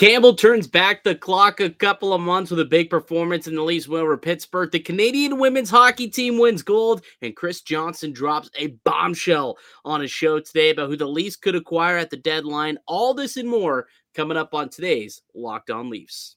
Campbell turns back the clock a couple of months with a big performance in the Leafs win over Pittsburgh. The Canadian women's hockey team wins gold, and Chris Johnston drops a bombshell on a show today about who the Leafs could acquire at the deadline. All this and more coming up on today's Locked On Leafs.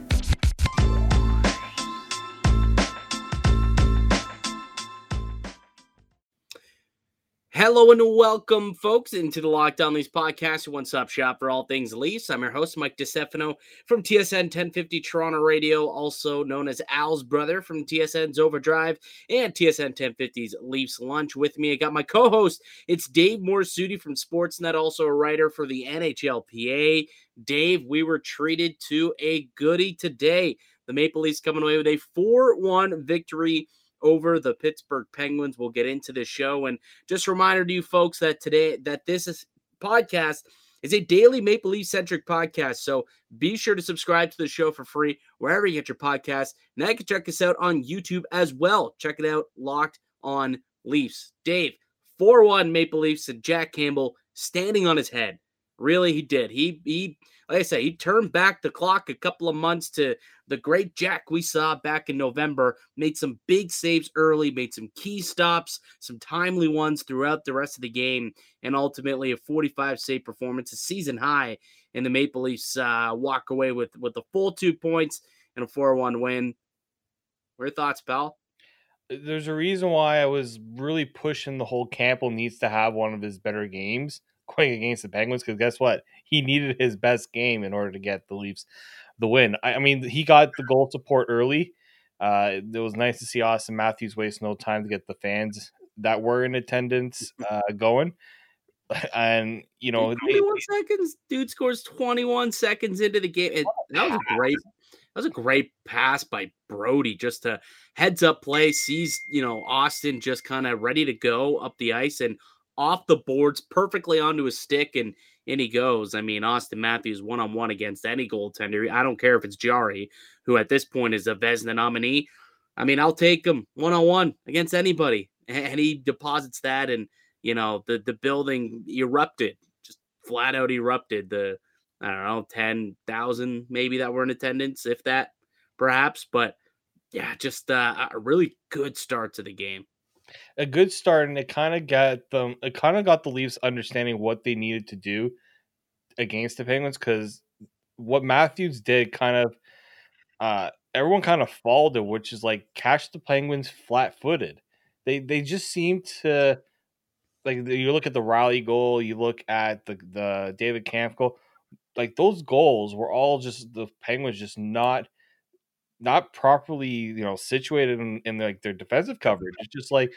Hello and welcome, folks, into the Locked On Leafs podcast, your one-stop shop for all things Leafs. I'm your host, Mike DiCefano from TSN 1050 Toronto Radio, also known as Al's brother from TSN's Overdrive and TSN 1050's Leafs Lunch. With me, I got my co-host. It's Dave Morissuti from Sportsnet, also a writer for the NHLPA. Dave, we were treated to a goodie today. The Maple Leafs coming away with a 4-1 victory over the Pittsburgh Penguins. We'll get into this show. And just a reminder to you folks that today, that this podcast is a daily Maple Leaf-centric podcast. So be sure to subscribe to the show for free wherever you get your podcasts. Now you can check us out on YouTube as well. Check it out, Locked On Leafs. Dave, 4-1 Maple Leafs, and Jack Campbell standing on his head. Really, he did. He like I said, he turned back the clock a couple of months to the great Jack we saw back in November, made some big saves early, made some key stops, some timely ones throughout the rest of the game, and ultimately a 45-save performance, a season high, and the Maple Leafs walk away with a full 2 points and a 4-1 win. What are your thoughts, pal? There's a reason why I was really pushing the whole Campbell needs to have one of his better games going against the Penguins, because guess what? He needed his best game in order to get the Leafs the win. I mean, he got the goal support early. It was nice to see Auston Matthews waste no time to get the fans that were in attendance going. And, you know, 21 seconds, dude scores 21 seconds into the game. That was a great pass by Brody, just a heads up play, sees, you know, Austin just kind of ready to go up the ice and off the boards, perfectly onto his stick, and he goes. I mean, Auston Matthews one-on-one against any goaltender. I don't care if it's Jarry, who at this point is a Vezina nominee. I mean, I'll take him one-on-one against anybody. And he deposits that, and, you know, the building erupted, just flat-out erupted. The, I don't know, 10,000 maybe that were in attendance, if that, perhaps. But, yeah, just a really good start to the game. A good start, and it kind of got the Leafs understanding what they needed to do against the Penguins, because what Matthews did kind of everyone kind of followed it, which is like catch the Penguins flat-footed. They just seemed to, like, you look at the Rielly goal, you look at the David Kampf goal, like those goals were all just the Penguins just not properly, you know, situated in like their defensive coverage. It's just like,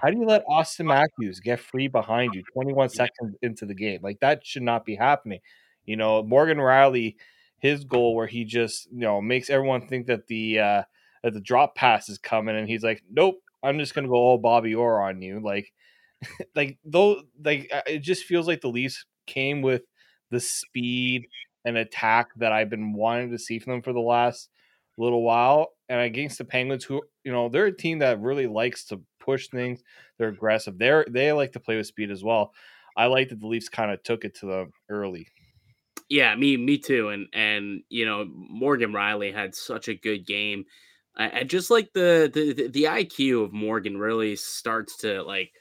how do you let Auston Matthews get free behind you 21 seconds into the game? Like, that should not be happening. You know, Morgan Rielly, his goal where he just, you know, makes everyone think that the drop pass is coming, and he's like, nope, I'm just gonna go all Bobby Orr on you. Like, it just feels like the Leafs came with the speed and attack that I've been wanting to see from them for the last little while, and against the Penguins, who, you know, they're a team that really likes to push things. They're aggressive. They like to play with speed as well. I like that the Leafs kind of took it to them early. Yeah, me too. And you know, Morgan Rielly had such a good game. I just like the IQ of Morgan really starts to, like,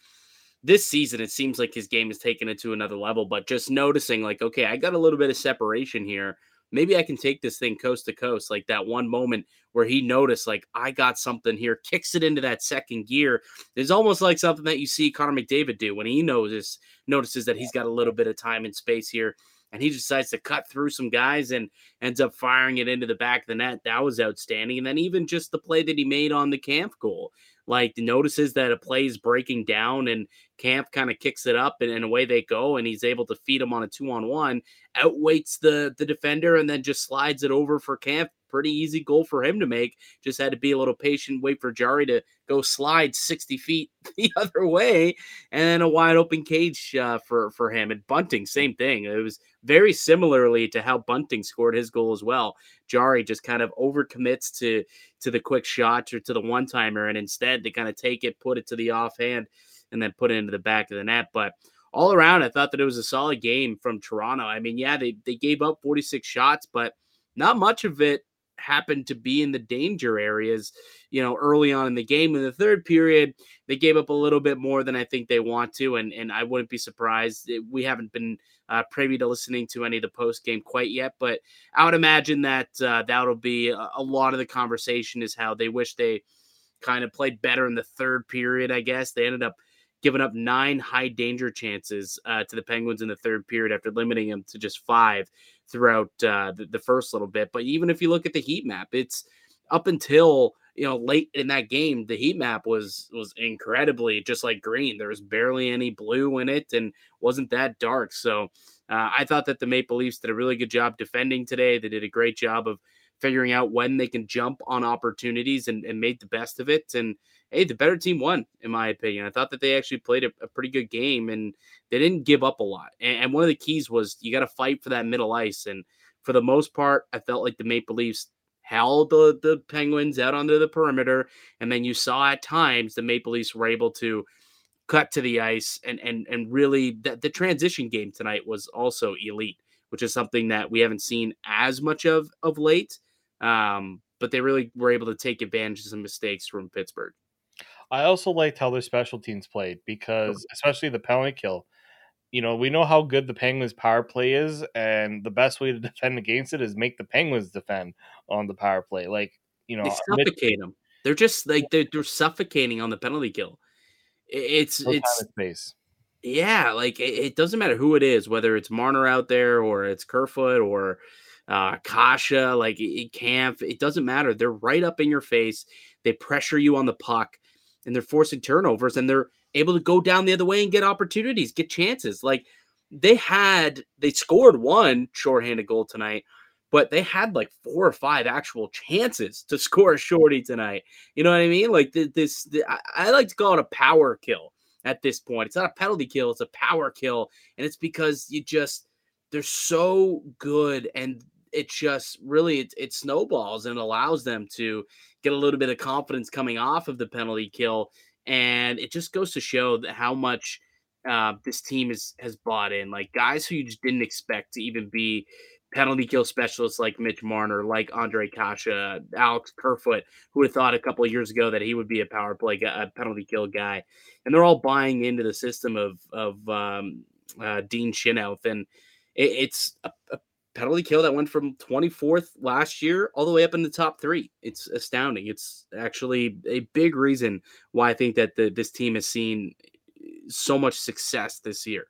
this season, it seems like his game has taken it to another level, but just noticing, like, okay, I got a little bit of separation here. Maybe I can take this thing coast to coast, like that one moment where he noticed, like, I got something here, kicks it into that second gear. It's almost like something that you see Connor McDavid do when he notices that he's got a little bit of time and space here, and he decides to cut through some guys and ends up firing it into the back of the net. That was outstanding. And then even just the play that he made on the Kampf goal. like notices that a play is breaking down and Kampf kind of kicks it up and away they go, and he's able to feed him on a 2-on-1, outweights the defender, and then just slides it over for Kampf. Pretty easy goal for him to make. Just had to be a little patient, wait for Jarry to go slide 60 feet the other way, and then a wide open cage for him. And Bunting, same thing. It was very similarly to how Bunting scored his goal as well. Jarry just kind of overcommits to the quick shot or to the one-timer, and instead they kind of take it, put it to the offhand, and then put it into the back of the net. But all around, I thought that it was a solid game from Toronto. I mean, yeah, they gave up 46 shots, but not much of it happened to be in the danger areas, you know, early on in the game. In the third period, they gave up a little bit more than I think they want to, and I wouldn't be surprised. We haven't been privy to listening to any of the post-game quite yet, but I would imagine that that'll be a lot of the conversation is how they wish they kind of played better in the third period, I guess. They ended up giving up 9 high-danger chances to the Penguins in the third period after limiting them to just 5 throughout the first little bit. But even if you look at the heat map, it's up until, you know, late in that game, the heat map was incredibly just like green. There was barely any blue in it and wasn't that dark. So I thought that the Maple Leafs did a really good job defending today. They did a great job of figuring out when they can jump on opportunities and made the best of it. And hey, the better team won, in my opinion. I thought that they actually played a pretty good game, and they didn't give up a lot. And one of the keys was you got to fight for that middle ice. And for the most part, I felt like the Maple Leafs held the Penguins out onto the perimeter. And then you saw at times the Maple Leafs were able to cut to the ice, and really the transition game tonight was also elite, which is something that we haven't seen as much of late. But they really were able to take advantage of some mistakes from Pittsburgh. I also liked how their special teams played, because especially the penalty kill, you know, we know how good the Penguins power play is, and the best way to defend against it is make the Penguins defend on the power play. Like, you know, they suffocate them. They're just like, they're suffocating on the penalty kill. It's yeah. Like it doesn't matter who it is, whether it's Marner out there or it's Kerfoot or Kaše, like Kampf, it doesn't matter. They're right up in your face. They pressure you on the puck, and they're forcing turnovers, and they're able to go down the other way and get opportunities, get chances. Like they scored one shorthanded goal tonight, but they had like 4 or 5 actual chances to score a shorty tonight. You know what I mean? Like I like to call it a power kill at this point. It's not a penalty kill. It's a power kill. And it's because they're so good, and it just really, it snowballs and allows them to get a little bit of confidence coming off of the penalty kill. And it just goes to show that how much this team has bought in. Like guys who you just didn't expect to even be penalty kill specialists, like Mitch Marner, like Ondřej Kaše, Alex Kerfoot, who would have thought a couple of years ago that he would be a power play guy, a penalty kill guy. And they're all buying into the system of Dean Shinouth. And it's a penalty kill that went from 24th last year all the way up in the top 3. It's astounding. It's actually a big reason why I think that this team has seen so much success this year.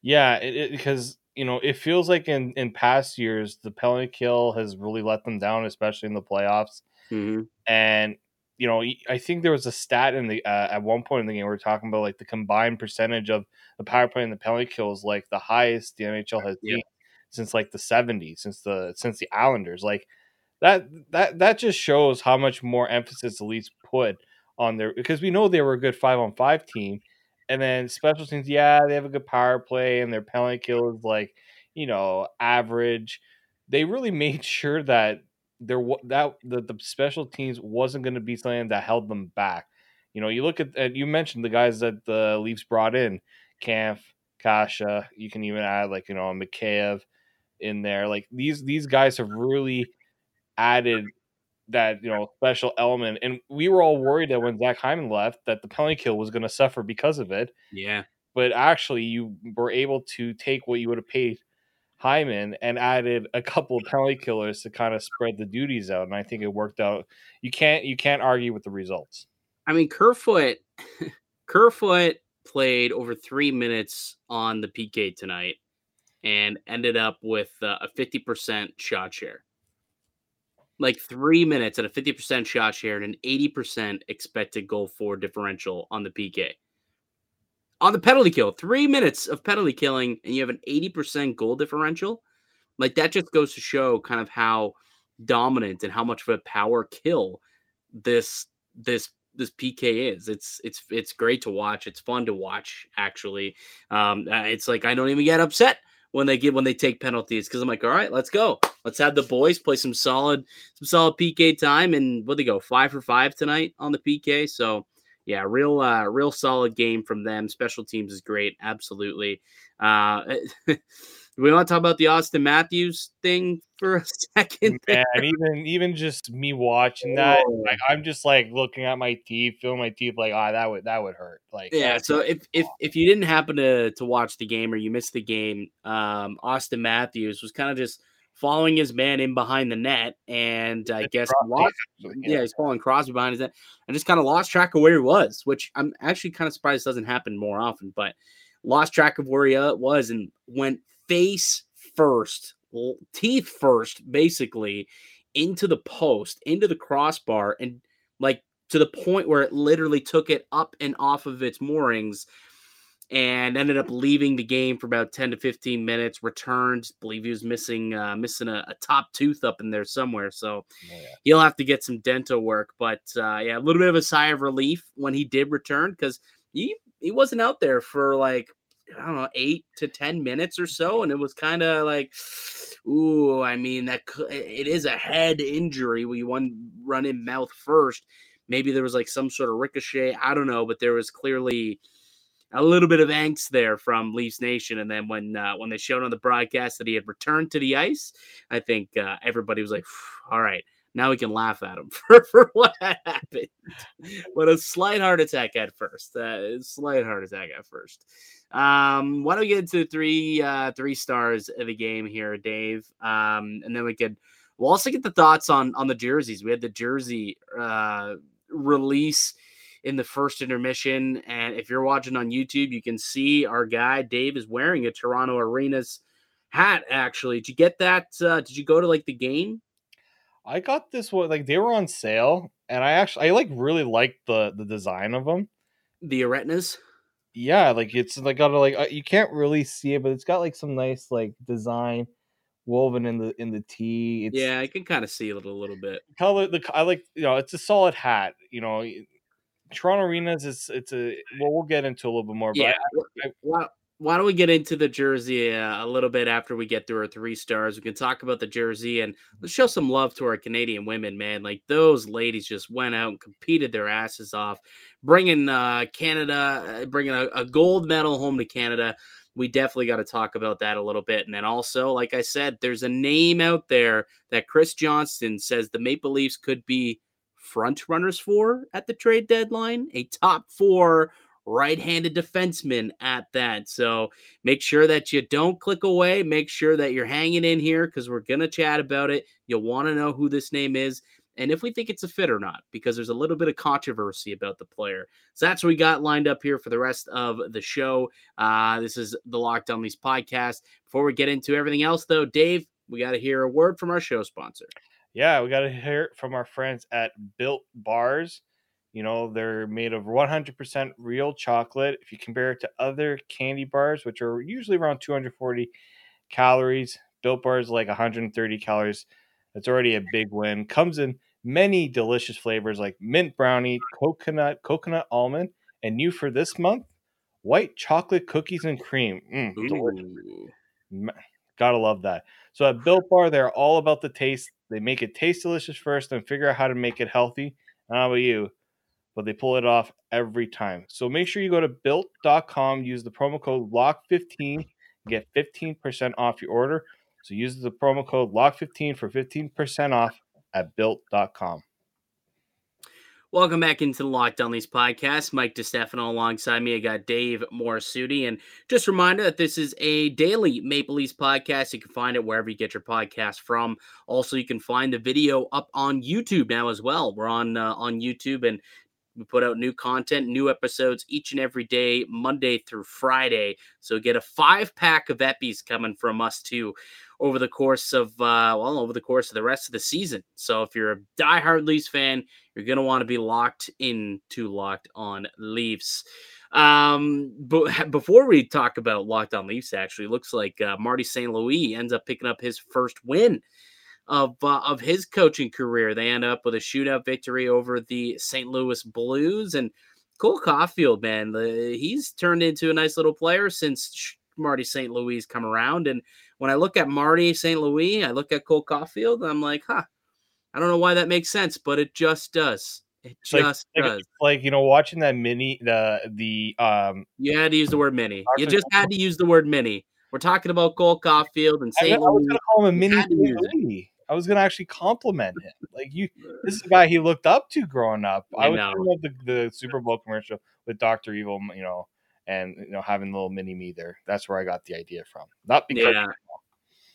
Yeah, because you know, it feels like in past years, the penalty kill has really let them down, especially in the playoffs. Mm-hmm. And, you know, I think there was a stat in the at one point in the game, we were talking about like the combined percentage of the power play and the penalty kill is like the highest the NHL has seen. Yeah. Since like the 70s, since the Islanders. Like that just shows how much more emphasis the Leafs put on their, because we know they were a good 5-on-5 team, and then special teams. Yeah, they have a good power play, and their penalty kill is like, you know, average. They really made sure that the special teams wasn't going to be something that held them back. You know, you look at you mentioned the guys that the Leafs brought in, Kampf, Kaše. You can even add like, you know, Mikheyev in there. Like these guys have really added that, you know, special element. And we were all worried that when Zach Hyman left that the penalty kill was going to suffer because of it. Yeah, but actually you were able to take what you would have paid Hyman and added a couple of penalty killers to kind of spread the duties out, and I think it worked out. You can't argue with the results. I mean, Kerfoot played over 3 minutes on the PK tonight and ended up with a 50% shot share. like 3 minutes at a 50% shot share and an 80% expected goal for differential on the PK. On the penalty kill, 3 minutes of penalty killing, and you have an 80% goal differential. Like, that just goes to show kind of how dominant and how much of a power kill this PK is. It's great to watch. It's fun to watch, actually. It's like, I don't even get upset when they take penalties, because I'm like, all right, let's go. Let's have the boys play some solid PK time. And what'd they go, 5 for 5 tonight on the PK? So yeah, real solid game from them. Special teams is great. Absolutely. We want to talk about the Auston Matthews thing for a second there. Man, even just me watching that, like, I'm just like looking at my teeth, feeling my teeth, like, ah, oh, that would hurt. Like, yeah. So if you didn't happen to watch the game or you missed the game, Auston Matthews was kind of just following his man in behind the net, and I guess he's following Crosby behind his net, and just kind of lost track of where he was, which I'm actually kind of surprised doesn't happen more often, but lost track of where he was and went face first, teeth first, basically, into the post, into the crossbar, and like to the point where it literally took it up and off of its moorings and ended up leaving the game for about 10 to 15 minutes, returned. I believe he was missing a top tooth up in there somewhere. So he'll have to get some dental work. But a little bit of a sigh of relief when he did return, because he wasn't out there for, like, I don't know, 8 to 10 minutes or so. And it was kind of like, ooh, I mean, it is a head injury where you run in mouth first. Maybe there was like some sort of ricochet. I don't know, but there was clearly a little bit of angst there from Leafs Nation. And then when they showed on the broadcast that he had returned to the ice, I think everybody was like, all right, now we can laugh at him for what happened. But a slight heart attack at first. Why don't we get into three stars of the game here, Dave? And then we'll also get the thoughts on the jerseys. We had the jersey release in the first intermission. And if you're watching on YouTube, you can see our guy, Dave, is wearing a Toronto Arenas hat, actually. Did you get that? Did you go to, like, the game? I got this one, like, they were on sale, and I like really liked the design of them. The Arenas? Yeah, like, it's like got like, you can't really see it, but it's got like some nice like design woven in the tee. It's, yeah, I can kind of see it a little bit. Color, I like, you know, it's a solid hat. You know, Toronto Arenas we'll get into a little bit more. But yeah. Why don't we get into the jersey a little bit after we get through our three stars? We can talk about the jersey, and let's show some love to our Canadian women, man. Like, those ladies just went out and competed their asses off, bringing a gold medal home to Canada. We definitely got to talk about that a little bit. And then also, like I said, there's a name out there that Chris Johnston says the Maple Leafs could be front runners for at the trade deadline, a top four right-handed defenseman at that. So make sure that you don't click away. Make sure that you're hanging in here, because we're going to chat about it. You'll want to know who this name is and if we think it's a fit or not, because there's a little bit of controversy about the player. So that's what we got lined up here for the rest of the show. This is the Locked On Leafs podcast. Before we get into everything else, though, Dave, we got to hear a word from our show sponsor. Yeah, we got to hear it from our friends at Built Bars. You know, they're made of 100% real chocolate. If you compare it to other candy bars, which are usually around 240 calories, Built Bar is like 130 calories. That's already a big win. Comes in many delicious flavors like mint brownie, coconut almond, and new for this month, white chocolate cookies and cream. Delicious. Gotta love that. So at Built Bar, they're all about the taste. They make it taste delicious first, then figure out how to make it healthy. How about you? But they pull it off every time. So make sure you go to built.com, use the promo code LOCK15, get 15% off your order. So use the promo code LOCK15 for 15% off at built.com. Welcome back into the Locked On Leafs podcast. Mike DiCefano alongside me. I got Dave Morissuti. And just a reminder that this is a daily Maple Leafs podcast. You can find it wherever you get your podcast from. Also, you can find the video up on YouTube now as well. We're on YouTube, and We put out new content, new episodes each and every day, Monday through Friday. So get a 5-pack of Eppies coming from us too over the course of, over the course of the rest of the season. So if you're a diehard Leafs fan, you're going to want to be locked into Locked On Leafs. But before we talk about Locked On Leafs, actually, it looks like Marty St. Louis ends up picking up his first win of his coaching career. They end up with a shootout victory over the St. Louis Blues. And Cole Caufield, man, he's turned into a nice little player since Marty St. Louis come around. And when I look at Marty St. Louis, I look at Cole Caufield, and I'm like, I don't know why that makes sense, but it just does. It just does. Like, you know, watching that mini, you had to use the word mini. You just had to use the word mini. We're talking about Cole Caufield and St. Louis. I was going to call him a mini. I was going to actually compliment him. Like, you, this is a guy he looked up to growing up. I would love the Super Bowl commercial with Dr. Evil, you know, and, you know, having a little mini me there. That's where I got the idea from. Not because.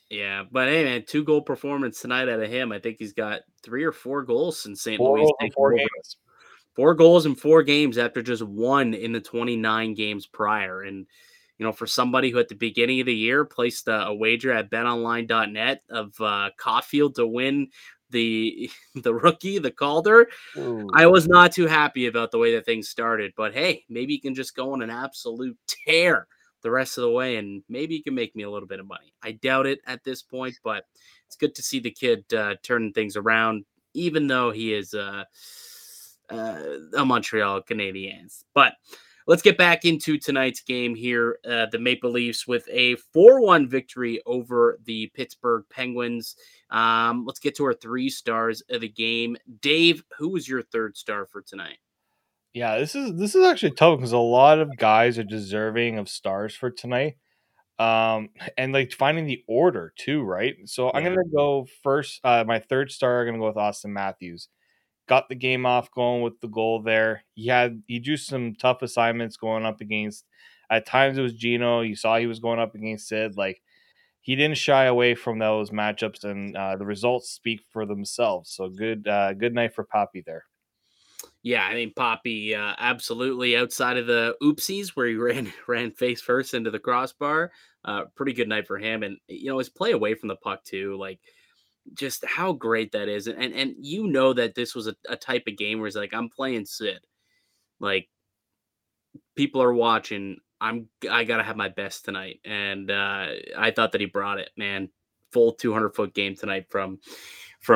Yeah. But hey, man, 2-goal performance tonight out of him. I think he's got 3 or 4 goals since St. Louis. 4 goals in 4 games after just 1 in the 29 games prior. And, you know, for somebody who at the beginning of the year placed a wager at betonline.net of Caufield to win the rookie, the Calder, I was not too happy about the way that things started. But, hey, maybe you can just go on an absolute tear the rest of the way, and maybe you can make me a little bit of money. I doubt it at this point, but it's good to see the kid turning things around, even though he is a Montreal Canadiens. But let's get back into tonight's game here, the Maple Leafs, with a 4-1 victory over the Pittsburgh Penguins. Let's get to our 3 stars of the game. Dave, who was your 3rd star for tonight? Yeah, this is actually tough because a lot of guys are deserving of stars for tonight. And like finding the order too, right? So I'm going to go first. My 3rd star, I'm going to go with Auston Matthews. Got the game off going with the goal there. He drew some tough assignments going up against. At times it was Gino. You saw he was going up against Sid. Like, he didn't shy away from those matchups, and the results speak for themselves. So good night for Poppy there. Yeah, I mean, Poppy absolutely, outside of the oopsies where he ran face first into the crossbar. Pretty good night for him, and you know, his play away from the puck too, like, just how great that is. And you know that this was a type of game where it's like, I'm playing Sid. Like, people are watching. I got to have my best tonight. And I thought that he brought it, man. Full 200-foot game tonight from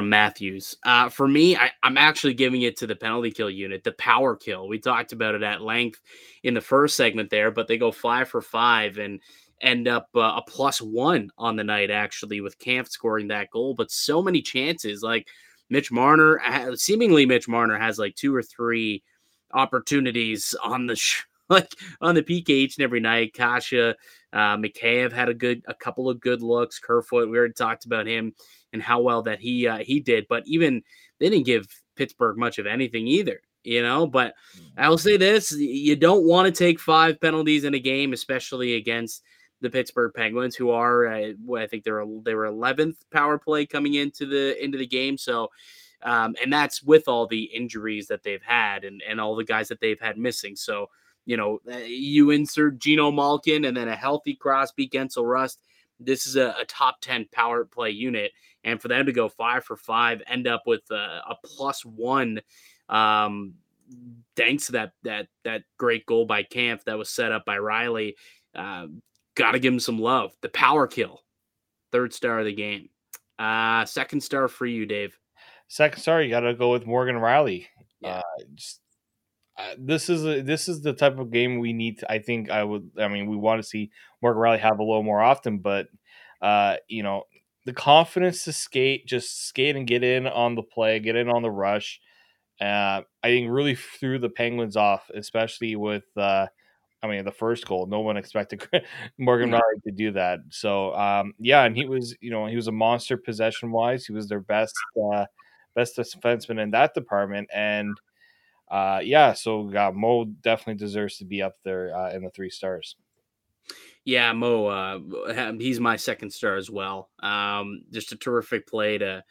Matthews. For me, I'm actually giving it to the penalty kill unit, the power kill. We talked about it at length in the first segment there, but they go 5 for 5 and end up a +1 on the night, actually, with Kampf scoring that goal. But so many chances, like Mitch Marner has like 2 or 3 opportunities on the on the PK each and every night. Kaše, McKayev had a couple of good looks. Kerfoot, we already talked about him and how well that he did, but even they didn't give Pittsburgh much of anything either. You know, but I will say this, you don't want to take 5 penalties in a game, especially against the Pittsburgh Penguins, who are, I think they were 11th power play coming into the game. So, and that's with all the injuries that they've had and all the guys that they've had missing. So, you know, you insert Geno Malkin and then a healthy Crosby, Gensel, Rust. This is a top 10 power play unit. And for them to go 5 for 5, end up with a +1, thanks to that great goal by Kampf that was set up by Rielly. Gotta give him some love. The power kill, 3rd star of the game. 2nd star for you, Dave. 2nd star, you gotta go with Morgan Rielly. Yeah. This is the type of game we need to, we want to see Morgan Rielly have a little more often, but you know, the confidence to skate and get in on the play, get in on the rush. I think really threw the Penguins off, especially with, the first goal. No one expected Morgan Rielly to do that. So, and he was a monster possession-wise. He was their best defenseman in that department. And, Mo definitely deserves to be up there in the 3 stars. Yeah, Mo, he's my 2nd star as well. Just a terrific play to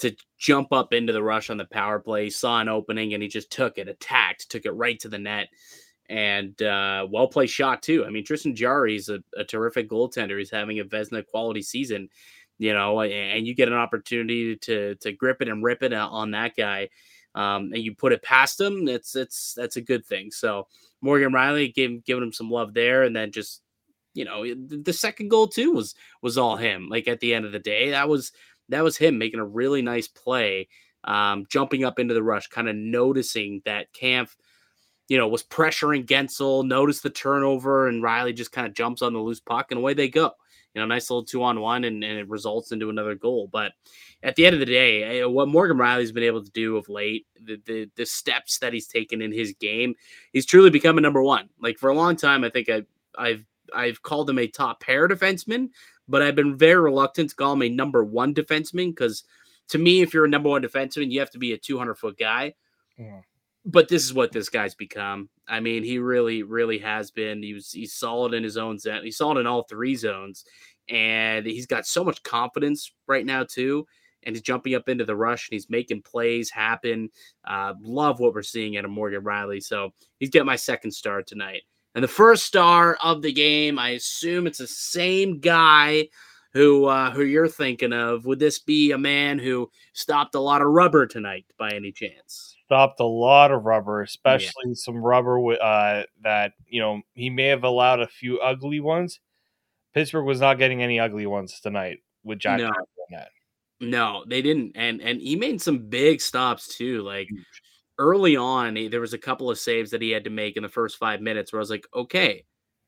to jump up into the rush on the power play. He saw an opening and he just took it, attacked, took it right to the net, and well-placed shot too. I mean, Tristan Jarry is a terrific goaltender. He's having a Vezina quality season, you know, and you get an opportunity to grip it and rip it on that guy. And you put it past him. That's a good thing. So Morgan Rielly giving him some love there. And then just, you know, the second goal too was all him. Like at the end of the day, that was him making a really nice play, jumping up into the rush, kind of noticing that Kampf, you know, was pressuring Gensel, noticed the turnover, and Rielly just kind of jumps on the loose puck and away they go. You know, nice little 2-on-1, and it results into another goal. But at the end of the day, what Morgan Rielly's been able to do of late, the steps that he's taken in his game, he's truly become a number one. Like for a long time, I think I've called him a top pair defenseman, but I've been very reluctant to call him a number one defenseman because to me, if you're a number one defenseman, you have to be a 200-foot guy. Yeah. But this is what this guy's become. I mean, he really, really has been. He's solid in his own zone. He's solid in all three zones. And he's got so much confidence right now, too. And he's jumping up into the rush, and he's making plays happen. Love what we're seeing out of Morgan Rielly. So he's getting my second star tonight. And the first star of the game, I assume it's the same guy who you're thinking of. Would this be a man who stopped a lot of rubber tonight by any chance? Stopped a lot of rubber, especially some rubber that, you know, he may have allowed a few ugly ones. Pittsburgh was not getting any ugly ones tonight with Jack Campbell in that. No, they didn't. And he made some big stops too. Like early on, there was a couple of saves that he had to make in the first 5 minutes where I was like, okay,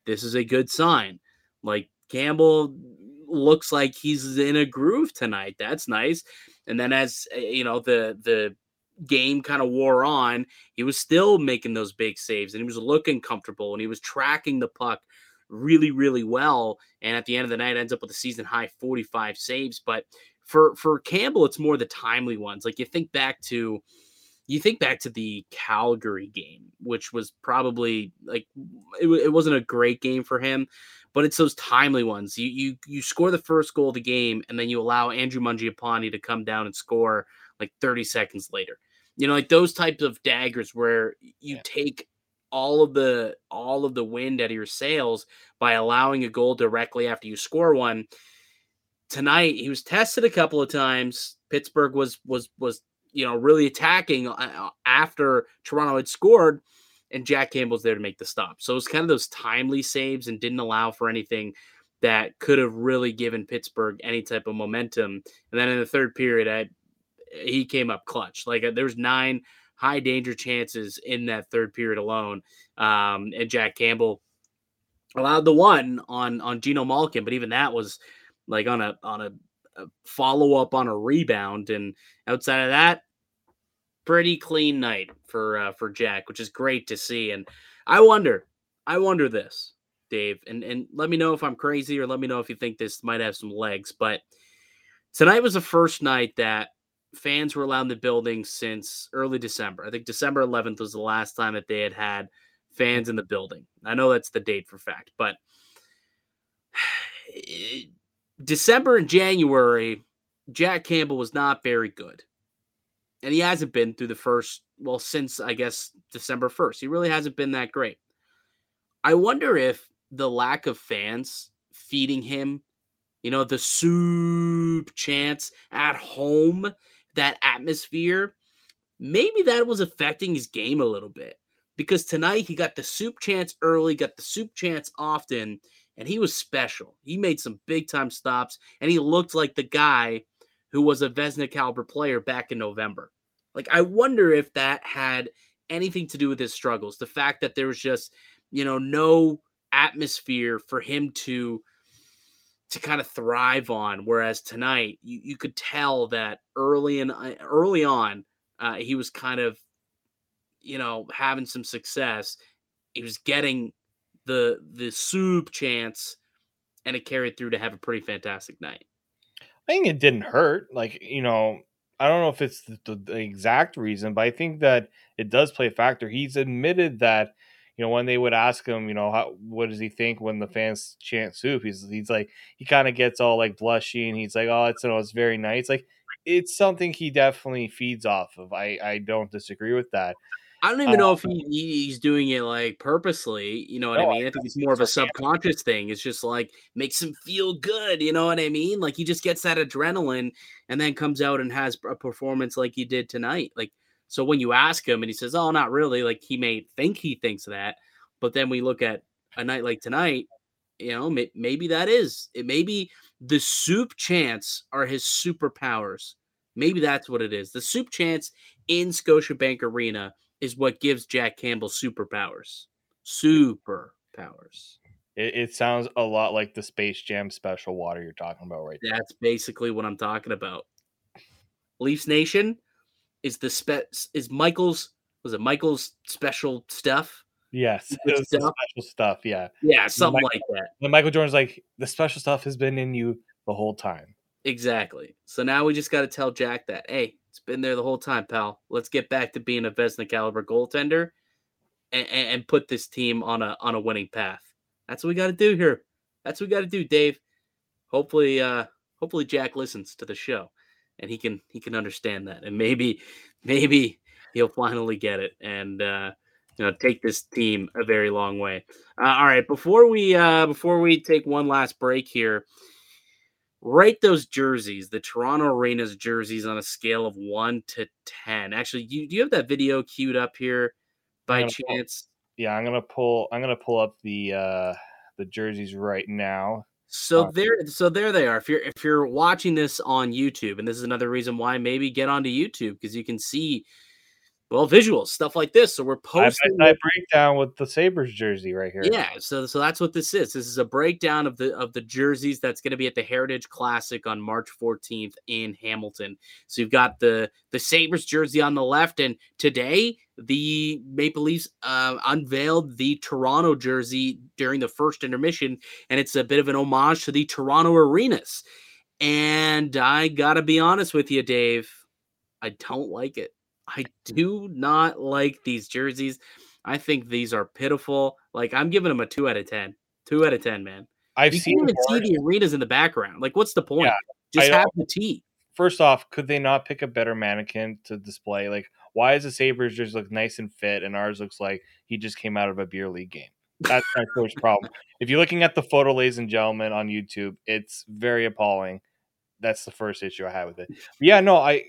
this is a good sign. Like Campbell looks like he's in a groove tonight. That's nice. And then as you know, the game kind of wore on, he was still making those big saves and he was looking comfortable and he was tracking the puck really, really well. And at the end of the night ends up with a season high 45 saves. But for Campbell, it's more the timely ones. Like you think back to the Calgary game, which was probably like, it wasn't a great game for him, but it's those timely ones. You score the first goal of the game and then you allow Andrew Mangiapane to come down and score like 30 seconds later, you know, like those types of daggers where you take all of the wind out of your sails by allowing a goal directly after you score one. Tonight, he was tested a couple of times. Pittsburgh was, you know, really attacking after Toronto had scored, and Jack Campbell's there to make the stop. So it was kind of those timely saves and didn't allow for anything that could have really given Pittsburgh any type of momentum. And then in the third period, he came up clutch. Like there was 9 high danger chances in that third period alone. And Jack Campbell allowed the one on Geno Malkin, but even that was like on a follow up on a rebound. And outside of that, pretty clean night for Jack, which is great to see. And I wonder this, Dave, and let me know if I'm crazy or let me know if you think this might have some legs, but tonight was the first night that fans were allowed in the building since early December. I think December 11th was the last time that they had fans in the building. I know that's the date for fact, but December and January, Jack Campbell was not very good. And he hasn't been through the first, well, since I guess December 1st. He really hasn't been that great. I wonder if the lack of fans feeding him, you know, the soup chants at home, that atmosphere, maybe that was affecting his game a little bit, because tonight he got the soup chants early, got the soup chants often, and he was special. He made some big time stops and he looked like the guy who was a Vezina caliber player back in November. Like, I wonder if that had anything to do with his struggles. The fact that there was just, you know, no atmosphere for him to kind of thrive on, whereas tonight you could tell that early on he was kind of, you know, having some success. He was getting the soup chance, and it carried through to have a pretty fantastic night. I think it didn't hurt. Like, you know, I don't know if it's the exact reason, but I think that it does play a factor. He's admitted that, you know, when they would ask him, you know, what does he think when the fans chant soup? He's like, he kind of gets all like blushy and he's like, oh, it's very nice. Like it's something he definitely feeds off of. I don't disagree with that. I don't even know if he's doing it like purposely. You know what I mean? I think it's more of a subconscious thing. It's just like makes him feel good. You know what I mean? Like he just gets that adrenaline and then comes out and has a performance like he did tonight. Like, so when you ask him and he says, "Oh, not really," like he may think he thinks that, but then we look at a night like tonight, you know, maybe that is it. Maybe the soup chants are his superpowers. Maybe that's what it is. The soup chants in Scotiabank Arena is what gives Jack Campbell superpowers. Superpowers. It sounds a lot like the Space Jam special water you're talking about right now. That's basically what I'm talking about. Leafs Nation is Michael's, was it Michael's special stuff? Yes, it stuff? Special stuff, yeah. Yeah, something like that. And Michael Jordan's like, the special stuff has been in you the whole time. Exactly. So now we just got to tell Jack that, hey, it's been there the whole time, pal. Let's get back to being a Vezina caliber goaltender and put this team on a winning path. That's what we got to do here. That's what we got to do, Dave. Hopefully Jack listens to the show and he can understand that. And maybe he'll finally get it and take this team a very long way. All right. Before we take one last break here, rate those jerseys, the Toronto Arenas jerseys, on a scale of 1 to 10. Actually, do you have that video queued up here by chance? I'm gonna pull up the jerseys right now. So there they are. If you're watching this on YouTube, and this is another reason why maybe get onto YouTube because you can see visuals, stuff like this. So we're posting a breakdown with the Sabres jersey right here. Yeah, so that's what this is. This is a breakdown of the jerseys that's going to be at the Heritage Classic on March 14th in Hamilton. So you've got the Sabres jersey on the left, and today the Maple Leafs unveiled the Toronto jersey during the first intermission, and it's a bit of an homage to the Toronto Arenas. And I gotta be honest with you, Dave, I don't like it. I do not like these jerseys. I think these are pitiful. Like, I'm giving them a 2 out of 10. 2 out of 10, man. You can't even see the arenas in the background. Like, what's the point? Yeah, just have the tea. First off, could they not pick a better mannequin to display? Like, why is the Sabres just look nice and fit, and ours looks like he just came out of a beer league game? That's my first problem. If you're looking at the photo, ladies and gentlemen, on YouTube, it's very appalling. That's the first issue I had with it. Yeah, no, I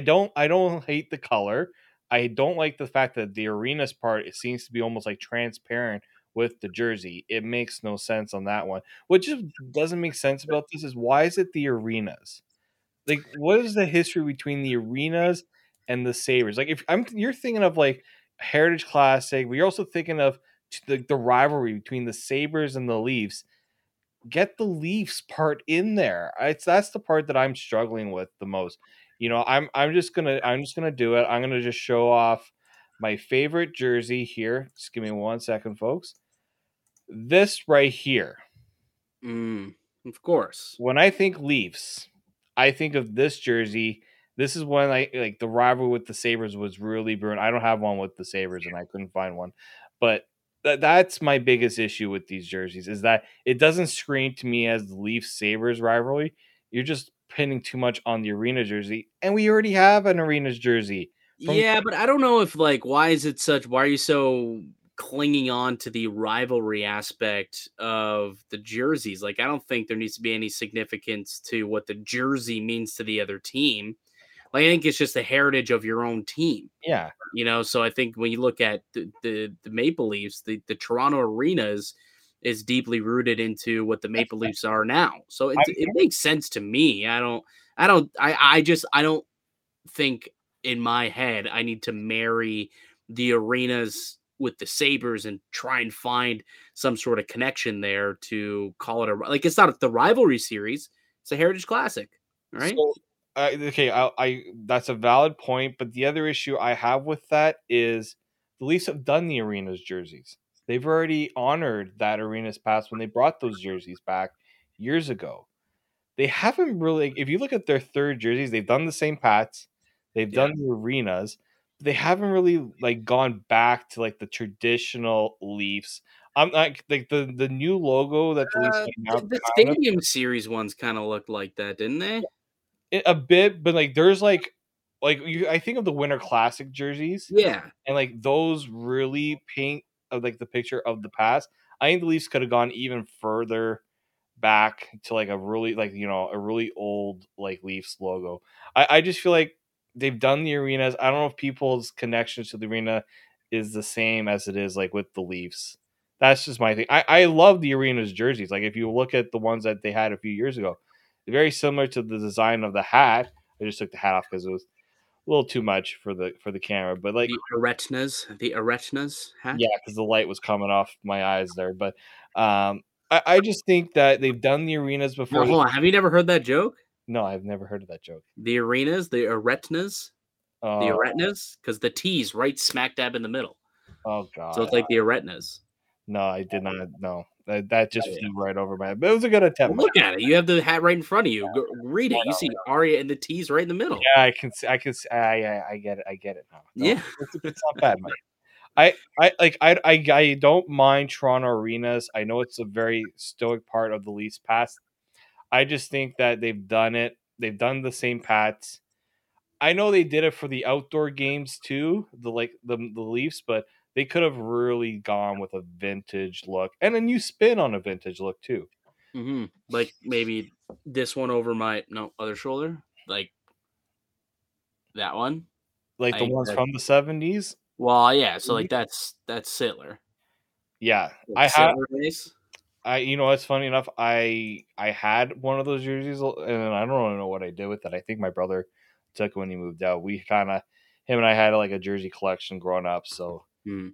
don't hate the color. I don't like the fact that the arenas part, it seems to be almost like transparent with the jersey. It makes no sense on that one. What just doesn't make sense about this is, why is it the arenas? Like, what is the history between the arenas and the Sabres? Like, if you're thinking of like Heritage Classic, but you're also thinking of the rivalry between the Sabres and the Leafs. Get the Leafs part in there. That's the part that I'm struggling with the most. You know, I'm just gonna do it. I'm gonna just show off my favorite jersey here. Just give me one second, folks. This right here. Of course. When I think Leafs, I think of this jersey. This is when I like the rivalry with the Sabres was really brewing. I don't have one with the Sabres, and I couldn't find one. But that's my biggest issue with these jerseys, is that it doesn't scream to me as the Leafs-Sabres rivalry. You're just pinning too much on the arena jersey, and we already have an arenas jersey. But I don't know if like, why are you so clinging on to the rivalry aspect of the jerseys? Like, I don't think there needs to be any significance to what the jersey means to the other team. Like, I think it's just the heritage of your own team. Yeah. You know, so I think when you look at the Maple Leafs, the Toronto Arenas is deeply rooted into what the Maple Leafs are now. So it makes sense to me. I don't think in my head I need to marry the arenas with the Sabres and try and find some sort of connection there to call it like, it's not the rivalry series. It's a Heritage Classic. Right. So, that's a valid point. But the other issue I have with that is the Leafs have done the arenas jerseys. They've already honored that arenas past when they brought those jerseys back years ago. They haven't really, if you look at their third jerseys, they've done the same Pats. They've done the arenas. But they haven't really like gone back to like the traditional Leafs. I'm like the new logo that the Leafs came out. The Stadium Series ones kind of looked like that, didn't they? a bit, but like there's I think of the Winter Classic jerseys. Yeah. And like those really paint of like the picture of the past. I think the Leafs could have gone even further back to like a really like, you know, a really old like Leafs logo. I just feel like they've done the arenas. I don't know if people's connections to the arena is the same as it is like with the Leafs. That's just my thing. I love the arena's jerseys. Like if you look at the ones that they had a few years ago, very similar to the design of the hat. I just took the hat off because it was a little too much for the camera. But like the Aretinas hat. Yeah, because the light was coming off my eyes there. But I just think that they've done the arenas before. No, hold on. Have you never heard that joke? No, I've never heard of that joke. The arenas, the Aretinas, because the T's right smack dab in the middle. Oh god. So it's like the Aretinas. No, I did not. No, that just flew right over my head. But it was a good attempt. Well, look at it. You have the hat right in front of you. Yeah. Read it. You see Aria and the T's right in the middle. Yeah, I can see. I get it. I get it now. No, yeah, it's not bad, man. I don't mind Toronto arenas. I know it's a very stoic part of the Leafs past. I just think that they've done it. They've done the same paths. I know they did it for the outdoor games too, the Leafs, but they could have really gone with a vintage look and a new spin on a vintage look too. Mm-hmm. Like maybe this one over my other shoulder, like that one, like the ones from the '70s. Well, yeah. So like that's Sittler. Yeah, like I have. It's funny enough. I had one of those jerseys, and I don't really know what I did with it. I think my brother took it when he moved out. We him and I had like a jersey collection growing up, so. Hmm.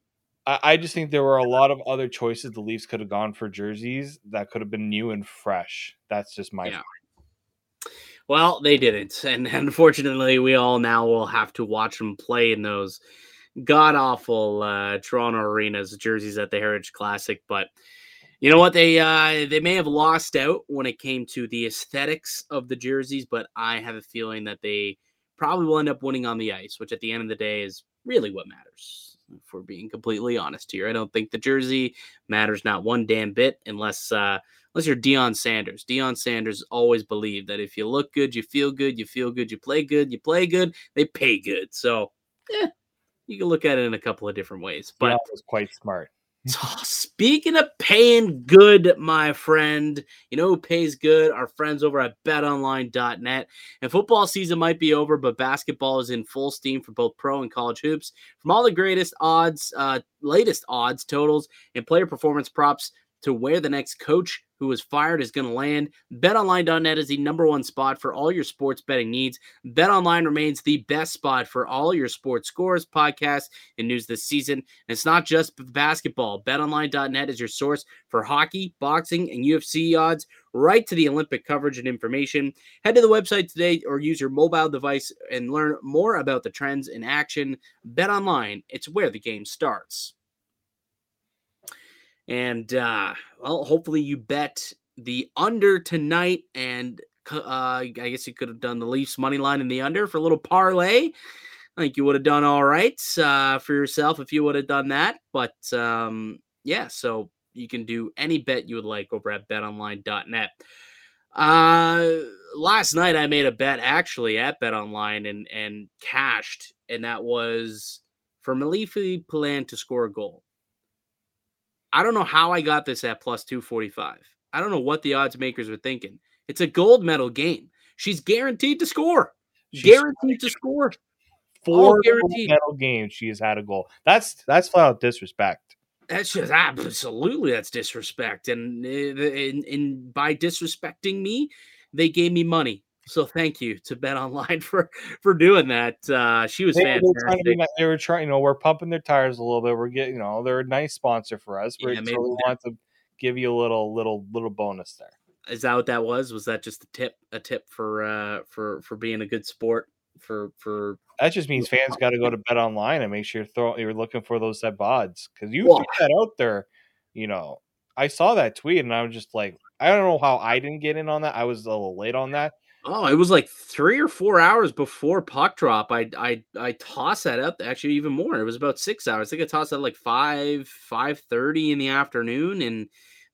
I just think there were a lot of other choices the Leafs could have gone for jerseys that could have been new and fresh. That's just my opinion. Well, they didn't. And unfortunately, we all now will have to watch them play in those god-awful Toronto Arenas jerseys at the Heritage Classic. But you know what? They may have lost out when it came to the aesthetics of the jerseys, but I have a feeling that they probably will end up winning on the ice, which at the end of the day is really what matters. If we're being completely honest here, I don't think the jersey matters not one damn bit unless you're Deion Sanders. Deion Sanders always believed that if you look good, you feel good, you play good, they pay good. So you can look at it in a couple of different ways. But that was quite smart. So, speaking of paying good, my friend, you know who pays good? Our friends over at betonline.net. And football season might be over, but basketball is in full steam for both pro and college hoops. From all the greatest odds, latest odds, totals, and player performance props to where the next coach who was fired is going to land, BetOnline.net is the number one spot for all your sports betting needs. BetOnline remains the best spot for all your sports scores, podcasts, and news this season. And it's not just basketball. BetOnline.net is your source for hockey, boxing, and UFC odds, right to the Olympic coverage and information. Head to the website today or use your mobile device and learn more about the trends in action. BetOnline, it's where the game starts. And, hopefully you bet the under tonight, and I guess you could have done the Leafs money line in the under for a little parlay. I think you would have done all right for yourself if you would have done that. But, so you can do any bet you would like over at betonline.net. Last night I made a bet actually at BetOnline and cashed, and that was for Marie-Philip Poulin to score a goal. I don't know how I got this at plus 245. I don't know what the odds makers were thinking. It's a gold medal game. She's guaranteed to score. Four gold medal games she has had a goal. That's flat out disrespect. That's just that's disrespect. And by disrespecting me, they gave me money. So thank you to BetOnline for doing that. She was fantastic. We're pumping their tires a little bit. We're getting, they're a nice sponsor for us. Yeah, so we want to give you a little bonus there. Is that what that was? Was that just a tip for being a good sport? For that just means fans got to go to BetOnline and make sure you're looking for those set odds, because you put that out there. I saw that tweet and I was just like, I don't know how I didn't get in on that. I was a little late on that. Oh, it was like 3 or 4 hours before puck drop. I tossed that up, actually even more. It was about 6 hours. I think I tossed that like 5:30 in the afternoon, and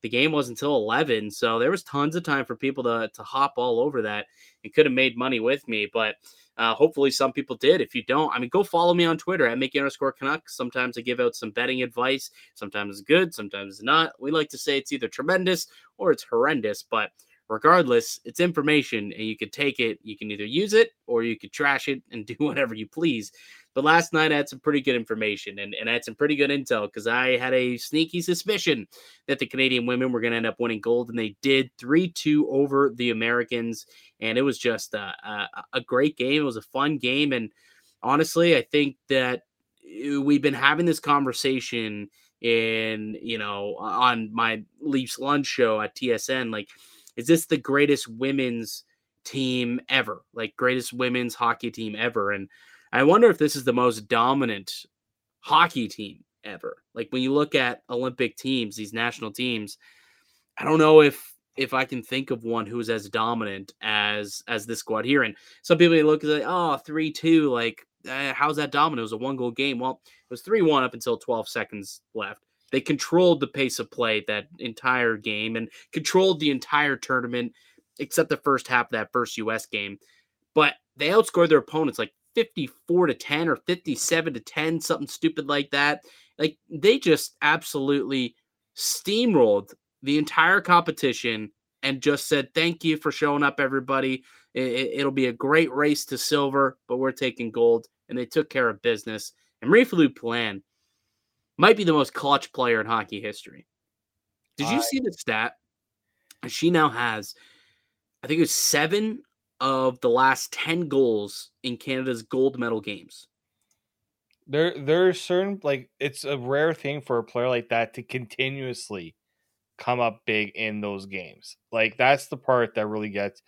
The game was until 11, so there was tons of time for people to hop all over that and could have made money with me. But hopefully some people did. If you don't, I mean, go follow me on Twitter at Mickey_Canucks. Sometimes I give out some betting advice. Sometimes it's good, sometimes it's not. We like to say it's either tremendous or it's horrendous. But regardless, it's information, and you could take it. You can either use it or you could trash it and do whatever you please. But last night I had some pretty good information and I had some pretty good intel because I had a sneaky suspicion that the Canadian women were going to end up winning gold, and they did 3-2 over the Americans. And it was just a great game. It was a fun game. And honestly, I think that we've been having this conversation on my Leafs Lunch show at TSN, like, is this the greatest women's team ever? Like, greatest women's hockey team ever? And I wonder if this is the most dominant hockey team ever. Like, when you look at Olympic teams, these national teams, I don't know if I can think of one who's as dominant as this squad here. And some people look at it, 3-2, like, how's that dominant? It was a one-goal game. Well, it was 3-1 up until 12 seconds left. They controlled the pace of play that entire game and controlled the entire tournament, except the first half of that first U.S. game. But they outscored their opponents like 54-10 or 57-10, something stupid like that. Like, they just absolutely steamrolled the entire competition and just said, thank you for showing up, everybody. It'll be a great race to silver, but we're taking gold. And they took care of business. And Marie-Philip Poulin might be the most clutch player in hockey history. Did you see the stat? She now has, I think it was 7 of the last 10 goals in Canada's gold medal games. There are certain, like, it's a rare thing for a player like that to continuously come up big in those games. Like, that's the part that really gets,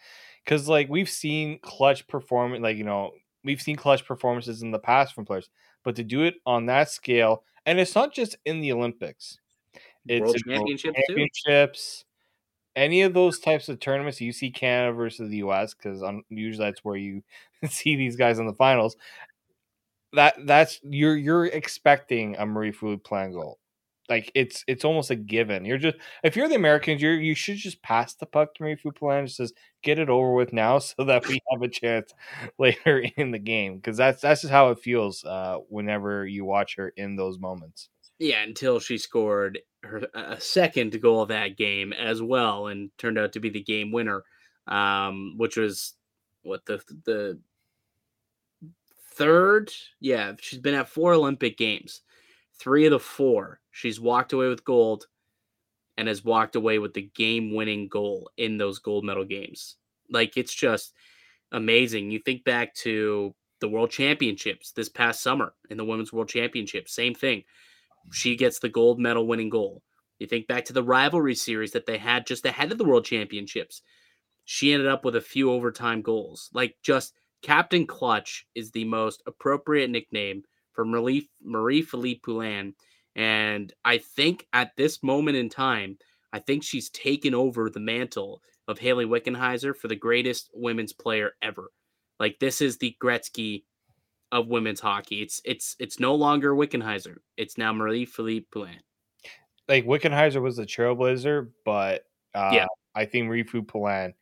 because, like, we've seen clutch performance, like, you know, we've seen clutch performances in the past from players, but to do it on that scale. And it's not just in the Olympics. It's World Championships, any of those types of tournaments. You see Canada versus the U.S. because usually that's where you see these guys in the finals. That's you're expecting a Marie-Philip Poulin goal. Like, it's almost a given. You're just, if you're the Americans, you should just pass the puck to Marie-Philip Poulin and just get it over with now so that we have a chance later in the game. Because that's just how it feels whenever you watch her in those moments. Yeah, until she scored her second goal of that game as well and turned out to be the game winner, which was what the third. Yeah, she's been at 4 Olympic games. 3 of the 4, she's walked away with gold and has walked away with the game-winning goal in those gold medal games. Like, it's just amazing. You think back to the World Championships this past summer in the Women's World Championship, same thing. She gets the gold medal winning goal. You think back to the rivalry series that they had just ahead of the World Championships. She ended up with a few overtime goals. Like, just Captain Clutch is the most appropriate nickname for Marie-Philip Poulin. And I think at this moment in time, I think she's taken over the mantle of Haley Wickenheiser for the greatest women's player ever. Like, this is the Gretzky of women's hockey. It's no longer Wickenheiser. It's now Marie-Philip Poulin. Like, Wickenheiser was the trailblazer, but yeah. I think Marie-Philip Poulin,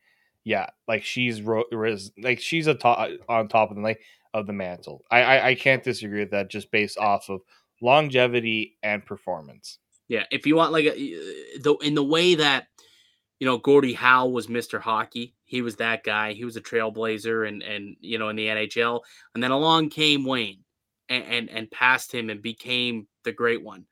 yeah, like, she's on top of them. Like, of the mantle. I can't disagree with that just based off of longevity and performance. Yeah, if you want, like, in the way that, you know, Gordie Howe was Mr. Hockey, he was that guy. He was a trailblazer and you know, in the NHL. And then along came Wayne and passed him and became the great one.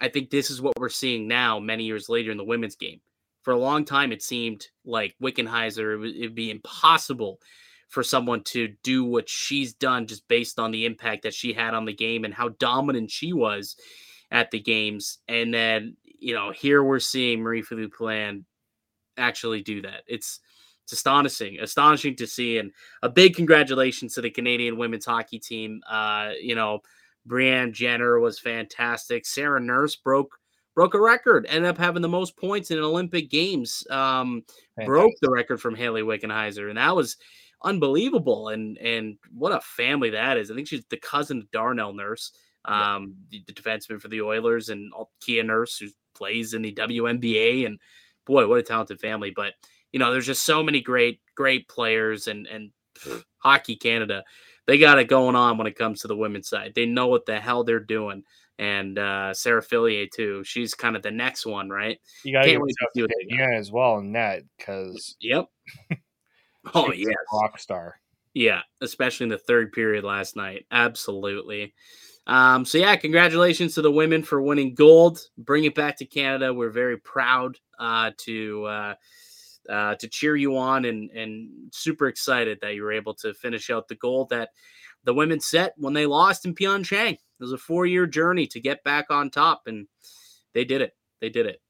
I think this is what we're seeing now many years later in the women's game. For a long time, it seemed like Wickenheiser, it'd be impossible for someone to do what she's done just based on the impact that she had on the game and how dominant she was at the games. And then, you know, here we're seeing Marie-Philip Poulin actually do that. It's astonishing to see. And a big congratulations to the Canadian women's hockey team. Breanne Jenner was fantastic. Sarah Nurse broke a record, ended up having the most points in an Olympic Games, broke the record from Haley Wickenheiser. And that was unbelievable. And what a family that is. I think she's the cousin of Darnell Nurse, the defenseman for the Oilers, and Kia Nurse, who's plays in the WNBA. And boy, what a talented family. But, you know, there's just so many great, great players, and Hockey Canada, they got it going on when it comes to the women's side. They know what the hell they're doing. And Sarah Fillier, too. She's kind of the next one, right? You got to get as well in that because. Yep. Oh, yeah. Rock star. Yeah, especially in the third period last night. Absolutely. So, yeah, congratulations to the women for winning gold. Bring it back to Canada. We're very proud to cheer you on, and super excited that you were able to finish out the goal that the women set when they lost in Pyeongchang. It was a 4-year journey to get back on top, and they did it. They did it.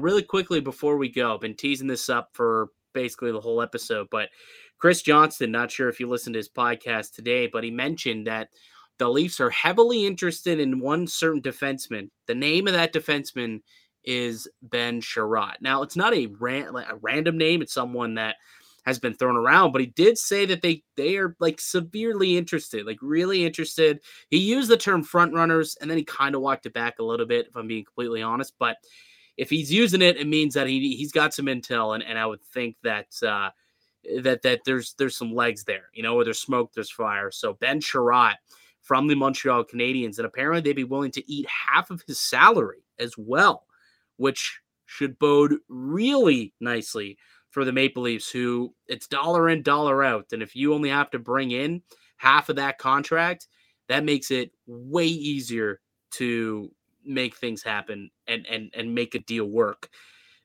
Really quickly before we go, been teasing this up for basically the whole episode, but Chris Johnston, not sure if you listened to his podcast today, but he mentioned that the Leafs are heavily interested in one certain defenseman. The name of that defenseman is Ben Chiarot. Now, it's not a random name. It's someone that has been thrown around, but he did say that they are like severely interested, like really interested. He used the term front runners, and then he kind of walked it back a little bit, if I'm being completely honest. But if he's using it, it means that he's got some intel, and I would think that that there's some legs there, you know, where there's smoke, there's fire. So Ben Chiarot from the Montreal Canadiens, and apparently they'd be willing to eat half of his salary as well, which should bode really nicely for the Maple Leafs, who it's dollar in, dollar out. And if you only have to bring in half of that contract, that makes it way easier to make things happen and make a deal work.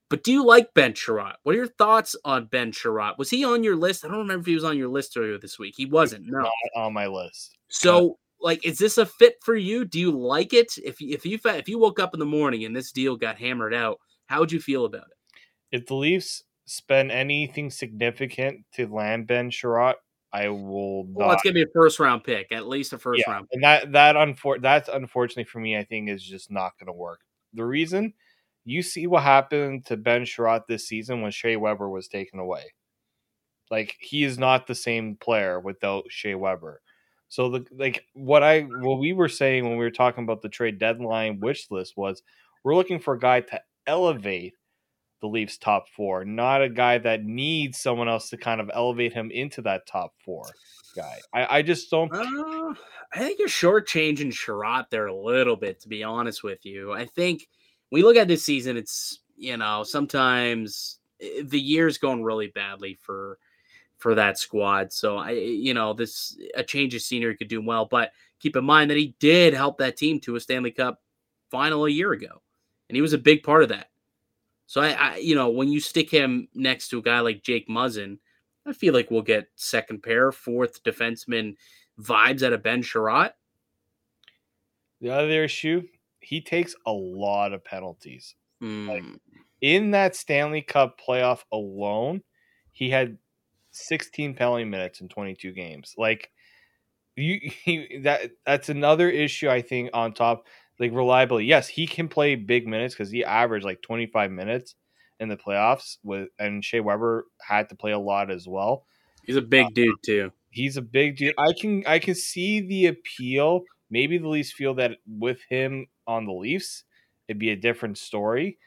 But do you like Ben Chiarot? What are your thoughts on Ben Chiarot? Was he on your list? I don't remember if he was on your list earlier this week. He wasn't. No, not on my list. So, like, is this a fit for you? Do you like it? If you woke up in the morning and this deal got hammered out, how would you feel about it? If the Leafs spend anything significant to land Ben Chiarot, I will not. Well, it's going to be a first-round pick, at least a first-round pick. And that's unfortunately for me, I think, is just not going to work. The reason, you see what happened to Ben Chiarot this season when Shea Weber was taken away. Like, he is not the same player without Shea Weber. So what we were saying when we were talking about the trade deadline wish list was, we're looking for a guy to elevate the Leafs top four, not a guy that needs someone else to kind of elevate him into that top four guy. I just don't. I think you're shortchanging Chiarot there a little bit, to be honest with you. I think when we look at this season, it's, you know, sometimes the year's going really badly for that squad. So a change of scenery could do well, but keep in mind that he did help that team to a Stanley Cup final a year ago. And he was a big part of that. So I when you stick him next to a guy like Jake Muzzin, I feel like we'll get second pair, fourth defenseman vibes out of Ben Chiarot. The other issue, he takes a lot of penalties. Like in that Stanley Cup playoff alone, he had 16 penalty minutes in 22 games. Like that's another issue I think on top, like reliability. Yes, he can play big minutes because he averaged like 25 minutes in the playoffs and Shea Weber had to play a lot as well. He's a big dude too. He's a big dude. I can see the appeal. Maybe the Leafs feel that with him on the Leafs, it'd be a different story.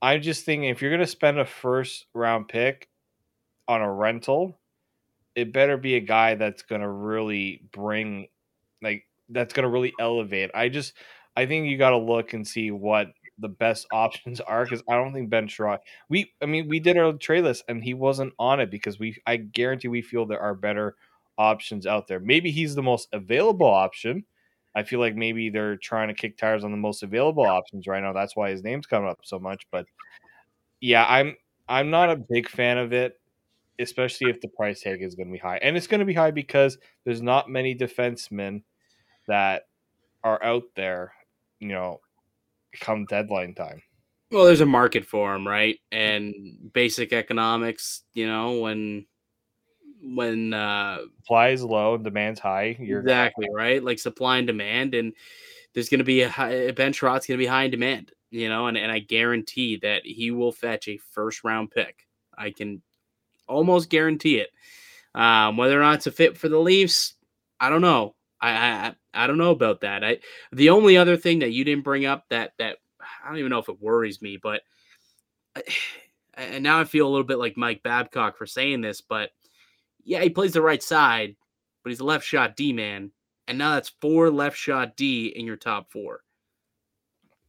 I'm just thinking if you're going to spend a first round pick on a rental, it better be a guy that's going to really bring, like, that's going to really elevate. I think you got to look and see what the best options are, because I don't think Ben Chiarot, we did our trade list and he wasn't on it because I guarantee we feel there are better options out there. Maybe he's the most available option. I feel like maybe they're trying to kick tires on the most available options right now. That's why his name's coming up so much, but yeah, I'm not a big fan of it, especially if the price tag is going to be high. And it's going to be high because there's not many defensemen that are out there, you know, come deadline time. Well, there's a market for them, right? And basic economics, you know, when supply is low and demand's high. Exactly, right? Like supply and demand, and there's going to be Ben Chiarot's going to be high in demand, you know, and I guarantee that he will fetch a first-round pick. I can almost guarantee it. Whether or not it's a fit for the Leafs, I don't know. I don't know about that. The only other thing that you didn't bring up that I don't even know if it worries me, but and now I feel a little bit like Mike Babcock for saying this, but yeah, he plays the right side, but he's a left shot D man. And now that's 4 left shot D in your top 4.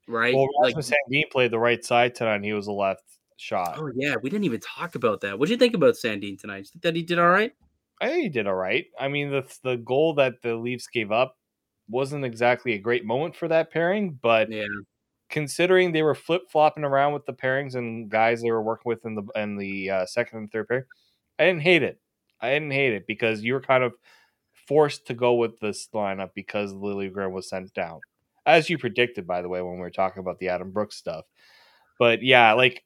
Right? Well, Rasmus Sandin played the right side tonight and he was a left shot. Oh yeah. We didn't even talk about that. What'd you think about Sandin tonight? You think that he did all right? I think he did all right. I mean, the goal that the Leafs gave up wasn't exactly a great moment for that pairing, but yeah, considering they were flip-flopping around with the pairings and guys they were working with in the second and third pair, I didn't hate it. I didn't hate it because you were kind of forced to go with this lineup because Liljegren was sent down, as you predicted, by the way, when we were talking about the Adam Brooks stuff. But yeah, like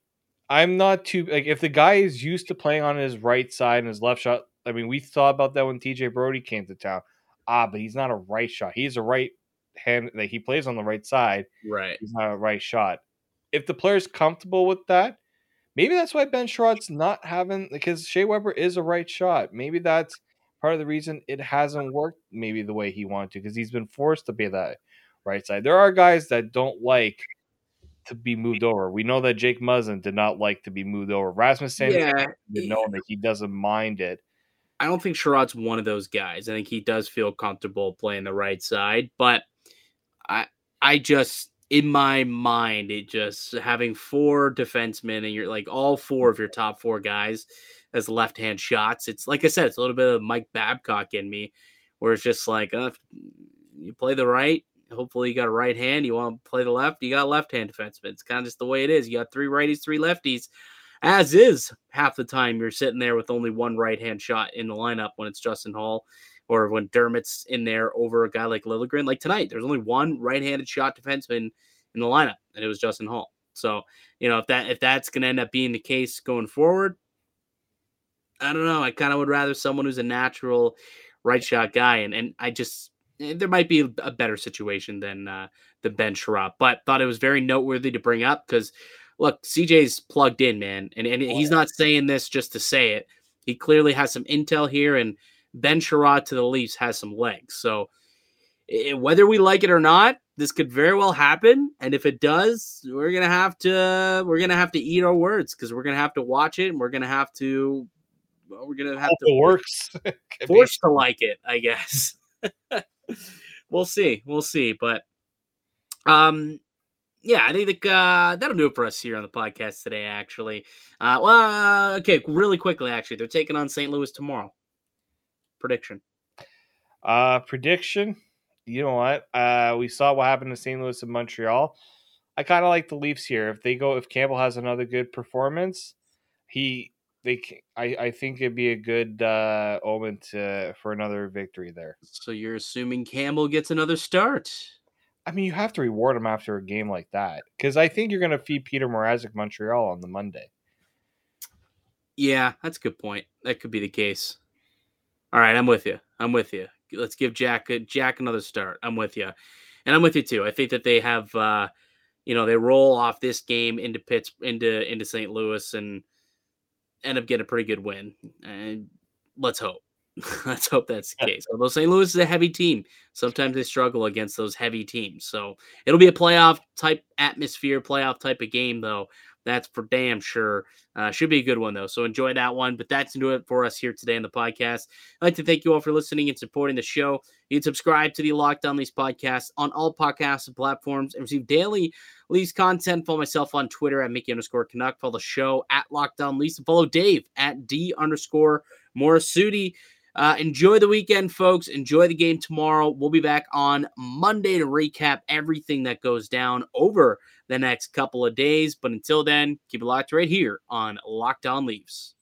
I'm not too like if the guy is used to playing on his right side and his left shot. I mean, we thought about that when TJ Brody came to town. But he's not a right shot. He's a right hand that he plays on the right side. Right. He's not a right shot. If the player's comfortable with that, maybe that's why Ben Chiarot's not having, because Shea Weber is a right shot. Maybe that's part of the reason it hasn't worked maybe the way he wanted to, because he's been forced to be that right side. There are guys that don't like to be moved over. We know that Jake Muzzin did not like to be moved over. Rasmus Sandin did know that he doesn't mind it. I don't think Chiarot's one of those guys. I think he does feel comfortable playing the right side, but I just, in my mind, it just having 4 defensemen and you're like all 4 of your top 4 guys as left-hand shots. It's like I said, it's a little bit of Mike Babcock in me where it's just like, you play the right, hopefully you got a right hand. You want to play the left, you got left-hand defensemen. It's kind of just the way it is. You got 3 righties, 3 lefties. As is, half the time you're sitting there with only one right-hand shot in the lineup when it's Justin Hall or when Dermott's in there over a guy like Liljegren. Like tonight, there's only one right-handed shot defenseman in the lineup, and it was Justin Hall. So, you know, if that's going to end up being the case going forward, I don't know. I kind of would rather someone who's a natural right shot guy, and I just there might be a better situation than the Ben Chiarot, but thought it was very noteworthy to bring up because. Look, CJ's plugged in, man, and he's not saying this just to say it. He clearly has some intel here, and Ben Chiarot to the Leafs has some legs. So whether we like it or not, this could very well happen. And if it does, we're gonna have to eat our words because we're gonna have to watch it, and we're gonna have to works forced to like it, I guess. We'll see, but yeah, I think that'll do it for us here on the podcast today, actually. Okay, really quickly, actually. They're taking on St. Louis tomorrow. Prediction. You know what? We saw what happened to St. Louis and Montreal. I kind of like the Leafs here. If Campbell has another good performance, I think it'd be a good omen for another victory there. So you're assuming Campbell gets another start. I mean, you have to reward him after a game like that because I think you're going to feed Peter Mrazek Montreal on the Monday. Yeah, that's a good point. That could be the case. All right, I'm with you. Let's give Jack another start. I'm with you, and I'm with you too. I think that they have, they roll off this game into into St. Louis and end up getting a pretty good win. And let's hope. Let's hope that's the case. Although St. Louis is a heavy team. Sometimes they struggle against those heavy teams. So it'll be a playoff type atmosphere, playoff type of game, though. That's for damn sure. Should be a good one, though. So enjoy that one. But that's into it for us here today on the podcast. I'd like to thank you all for listening and supporting the show. You can subscribe to the Locked On Leafs podcast on all podcasts and platforms and receive daily Leafs content. Follow myself on Twitter at Mickey_Canuck. Follow the show at Locked On Leafs. And follow Dave at D_Morissuti. Enjoy the weekend, folks. Enjoy the game tomorrow. We'll be back on Monday to recap everything that goes down over the next couple of days. But until then, keep it locked right here on Locked On Leafs.